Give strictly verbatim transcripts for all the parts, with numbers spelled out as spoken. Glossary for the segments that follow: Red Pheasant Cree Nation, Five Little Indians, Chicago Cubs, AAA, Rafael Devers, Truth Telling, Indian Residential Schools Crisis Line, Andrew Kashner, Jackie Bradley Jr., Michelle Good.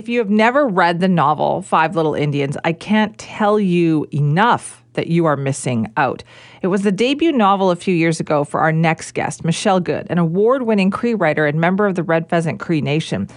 If you have never read the novel Five Little Indians, I can't tell you enough that you are missing out. It was the debut novel a few years ago for our next guest, Michelle Good, an award-winning Cree writer and member of the Red Pheasant Cree Nation.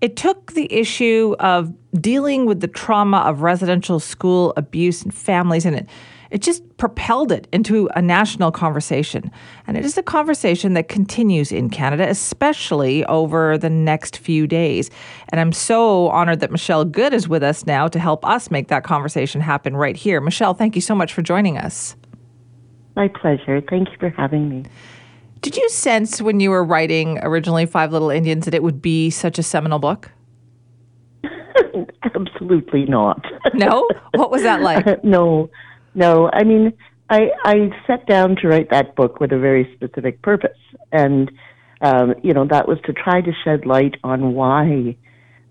It took the issue of dealing with the trauma of residential school abuse and families, and it, it just propelled it into a national conversation. And it is a conversation that continues in Canada, especially over the next few days. And I'm so honored that Michelle Good is with us now to help us make that conversation happen right here. Michelle, thank you so much for joining us. My pleasure. Thank you for having me. Did you sense when you were writing originally Five Little Indians that it would be such a seminal book? Absolutely not. No? What was that like? Uh, no, no. I mean, I, I sat down to write that book with a very specific purpose. And, um, you know, that was to try to shed light on why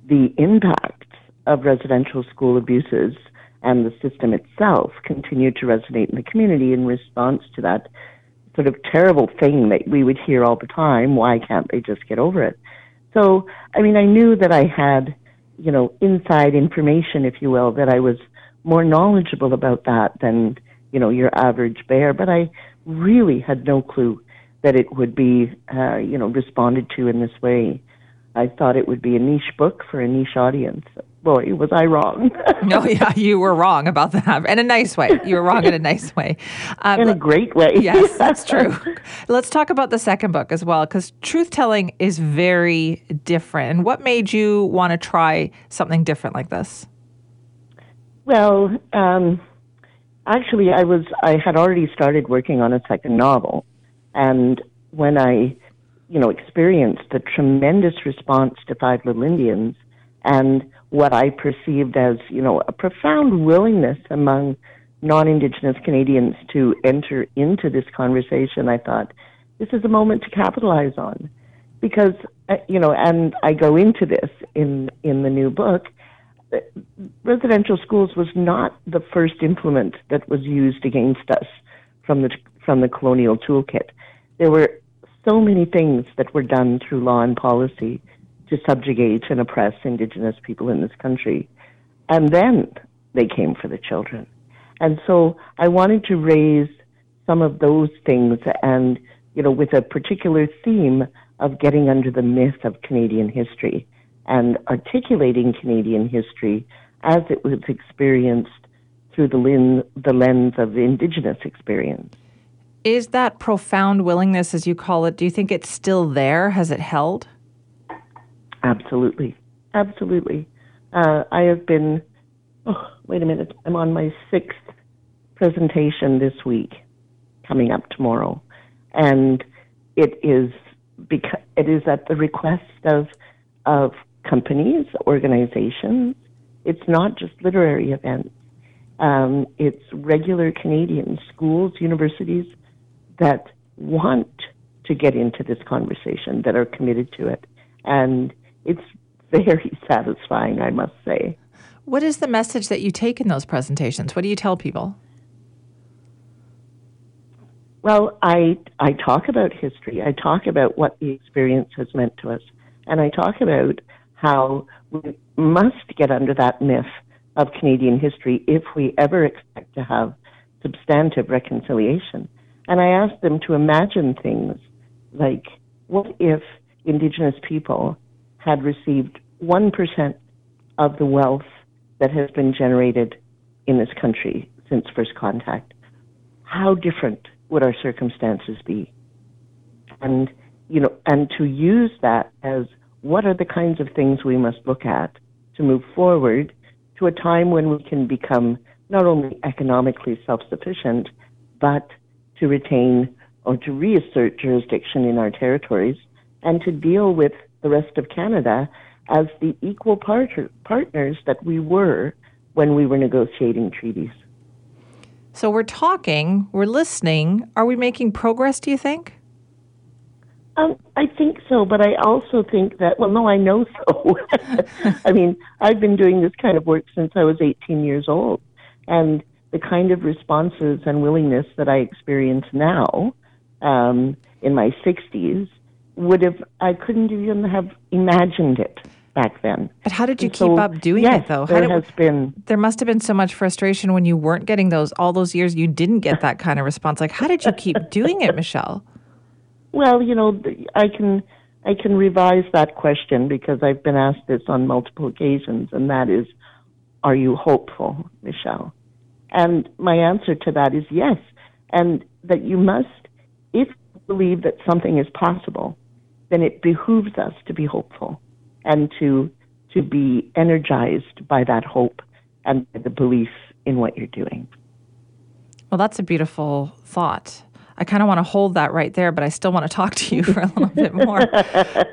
the impact of residential school abuses and the system itself continued to resonate in the community in response to that sort of terrible thing that we would hear all the time. Why can't they just get over it? So, I mean, I knew that I had, you know, inside information, if you will, that I was more knowledgeable about that than, you know, your average bear. But I really had no clue that it would be, uh, you know, responded to in this way. I thought it would be a niche book for a niche audience. Boy, was I wrong. No, yeah, you were wrong about that. In a nice way. You were wrong in a nice way. Um, in a great way. Yes, that's true. Let's talk about the second book as well, because truth telling is very different. And what made you want to try something different like this? Well, um, actually, I was I had already started working on a second novel. And when I, you know, experienced the tremendous response to Five Little Indians and what I perceived as, you know, a profound willingness among non-Indigenous Canadians to enter into this conversation, I thought, this is a moment to capitalize on. Because, uh, you know, and I go into this in, in the new book, uh, residential schools was not the first implement that was used against us from the from the colonial toolkit. There were so many things that were done through law and policy to subjugate and oppress Indigenous people in this country. And then they came for the children. And so I wanted to raise some of those things and, you know, with a particular theme of getting under the myth of Canadian history and articulating Canadian history as it was experienced through the, lin- the lens of Indigenous experience. Is that profound willingness, as you call it, do you think it's still there? Has it held? Absolutely. Absolutely. Uh, I have been, oh, wait a minute, I'm on my sixth presentation this week, coming up tomorrow. And it is beca- it is at the request of of companies, organizations. It's not just literary events. Um, it's regular Canadian schools, universities that want to get into this conversation, that are committed to it. And it's very satisfying, I must say. What is the message that you take in those presentations? What do you tell people? Well, I I talk about history. I talk about what the experience has meant to us. And I talk about how we must get under that myth of Canadian history if we ever expect to have substantive reconciliation. And I ask them to imagine things like, what if Indigenous people had received one percent of the wealth that has been generated in this country since first contact? How different would our circumstances be? And, you know, and to use that as what are the kinds of things we must look at to move forward to a time when we can become not only economically self-sufficient, but to retain or to reassert jurisdiction in our territories and to deal with the rest of Canada as the equal partner, partners that we were when we were negotiating treaties. So we're talking, we're listening. Are we making progress, do you think? Um, I think so, but I also think that, well, no, I know so. I mean, I've been doing this kind of work since I was eighteen years old, and the kind of responses and willingness that I experience now um, in my sixties would have, I couldn't even have imagined it back then. But how did you so, keep up doing yes, it, though? How there did, has been. There must have been so much frustration when you weren't getting those, all those years you didn't get that kind of response. Like, how did you keep doing it, Michelle? Well, you know, I can I can revise that question because I've been asked this on multiple occasions, and that is, are you hopeful, Michelle? And my answer to that is yes, and that you must, if you believe that something is possible, then it behooves us to be hopeful and to to be energized by that hope and the belief in what you're doing. Well, that's a beautiful thought. I kind of want to hold that right there, but I still want to talk to you for a little bit more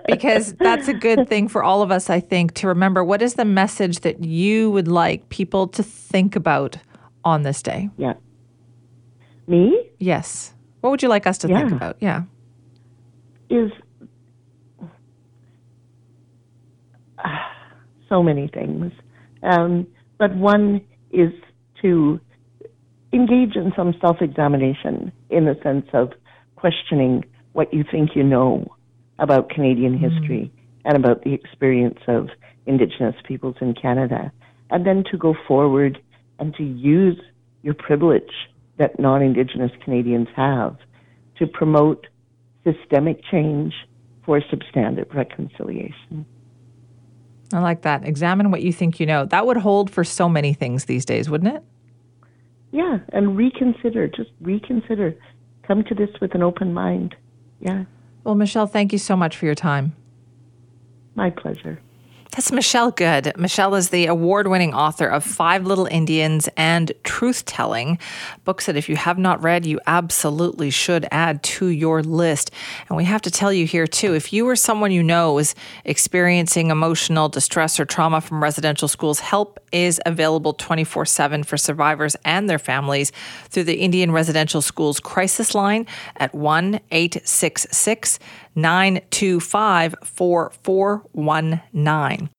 because that's a good thing for all of us, I think, to remember. What is the message that you would like people to think about on this day? Yeah. Me? Yes. What would you like us to yeah. think about? Yeah. Is uh, so many things. Um, but one is to engage in some self-examination in the sense of questioning what you think you know about Canadian history mm. and about the experience of Indigenous peoples in Canada, and then to go forward and to use your privilege that non-Indigenous Canadians have to promote systemic change for substantive reconciliation. I like that. Examine what you think you know. That would hold for so many things these days, wouldn't it? Yeah, and reconsider, just reconsider. Come to this with an open mind. Yeah. Well, Michelle, thank you so much for your time. My pleasure. That's Michelle Good. Michelle is the award-winning author of Five Little Indians and Truth Telling, books that if you have not read, you absolutely should add to your list. And we have to tell you here, too, if you or someone you know is experiencing emotional distress or trauma from residential schools, help is available twenty-four seven for survivors and their families through the Indian Residential Schools Crisis Line at one eight six six nine two five four four one nine.